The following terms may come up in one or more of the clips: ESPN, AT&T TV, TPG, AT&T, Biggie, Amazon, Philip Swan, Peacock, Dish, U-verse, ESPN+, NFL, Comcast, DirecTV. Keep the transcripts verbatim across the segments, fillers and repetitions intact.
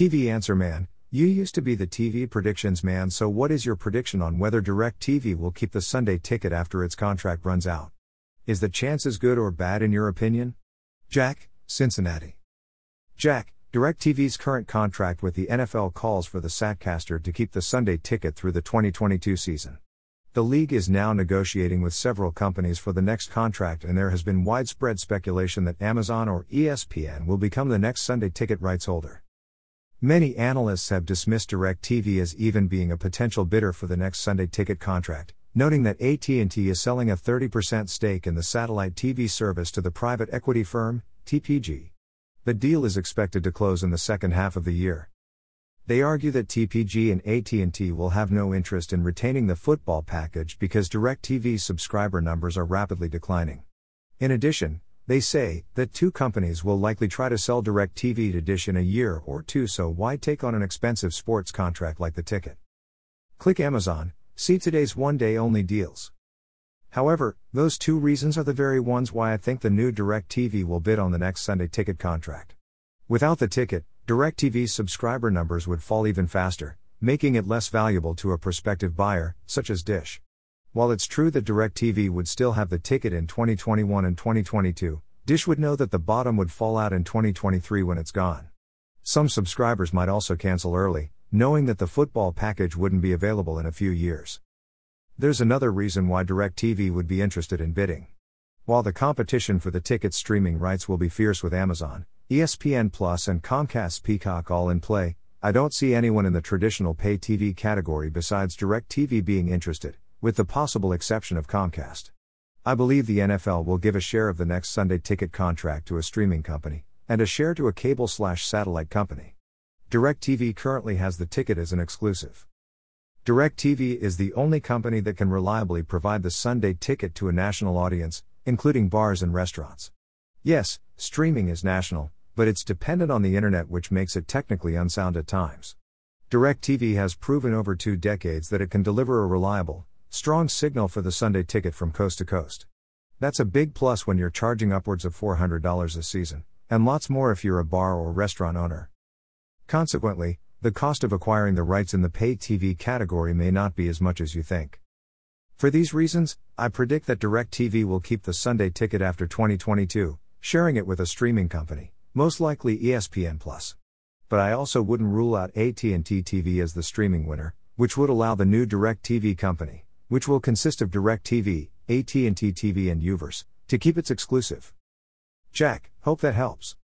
T V Answer Man, you used to be the T V predictions man, so what is your prediction on whether DirecTV will keep the Sunday ticket after its contract runs out? Is the chances good or bad in your opinion? Jack, Cincinnati. Jack, DirecTV's current contract with the N F L calls for the Satcaster to keep the Sunday ticket through the twenty twenty-two season. The league is now negotiating with several companies for the next contract, and there has been widespread speculation that Amazon or E S P N will become the next Sunday ticket rights holder. Many analysts have dismissed DirecTV as even being a potential bidder for the next Sunday ticket contract, noting that A T and T is selling a thirty percent stake in the satellite T V service to the private equity firm, T P G. The deal is expected to close in the second half of the year. They argue that T P G and A T and T will have no interest in retaining the football package because DirecTV's subscriber numbers are rapidly declining. In addition, they say that two companies will likely try to sell DirecTV to Dish in a year or two, so why take on an expensive sports contract like the ticket? Click Amazon, see today's one-day-only deals. However, those two reasons are the very ones why I think the new DirecTV will bid on the next Sunday ticket contract. Without the ticket, DirecTV's subscriber numbers would fall even faster, making it less valuable to a prospective buyer, such as Dish. While it's true that DirecTV would still have the ticket in twenty twenty-one and twenty twenty-two, Dish would know that the bottom would fall out in twenty twenty-three when it's gone. Some subscribers might also cancel early, knowing that the football package wouldn't be available in a few years. There's another reason why DirecTV would be interested in bidding. While the competition for the ticket's streaming rights will be fierce with Amazon, E S P N plus, and Comcast's Peacock all in play, I don't see anyone in the traditional pay T V category besides DirecTV being interested, with the possible exception of Comcast. I believe the N F L will give a share of the next Sunday ticket contract to a streaming company, and a share to a cable-slash-satellite company. DirecTV currently has the ticket as an exclusive. DirecTV is the only company that can reliably provide the Sunday ticket to a national audience, including bars and restaurants. Yes, streaming is national, but it's dependent on the internet, which makes it technically unsound at times. DirecTV has proven over two decades that it can deliver a reliable, strong signal for the Sunday ticket from coast to coast. That's a big plus when you're charging upwards of four hundred dollars a season, and lots more if you're a bar or restaurant owner. Consequently, the cost of acquiring the rights in the pay T V category may not be as much as you think. For these reasons, I predict that DirecTV will keep the Sunday ticket after twenty twenty-two, sharing it with a streaming company, most likely E S P N plus. But I also wouldn't rule out A T and T T V as the streaming winner, which would allow the new DirecTV company, which will consist of DirecTV, A T and T T V and U-verse, to keep its exclusive. Jack, hope that helps.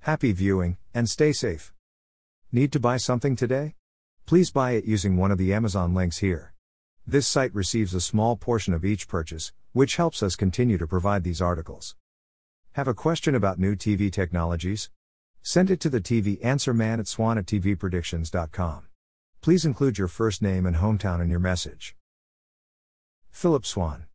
Happy viewing, and stay safe. Need to buy something today? Please buy it using one of the Amazon links here. This site receives a small portion of each purchase, which helps us continue to provide these articles. Have a question about new T V technologies? Send it to the T V Answer Man at swan at t v predictions dot com. Please include your first name and hometown in your message. Philip Swan.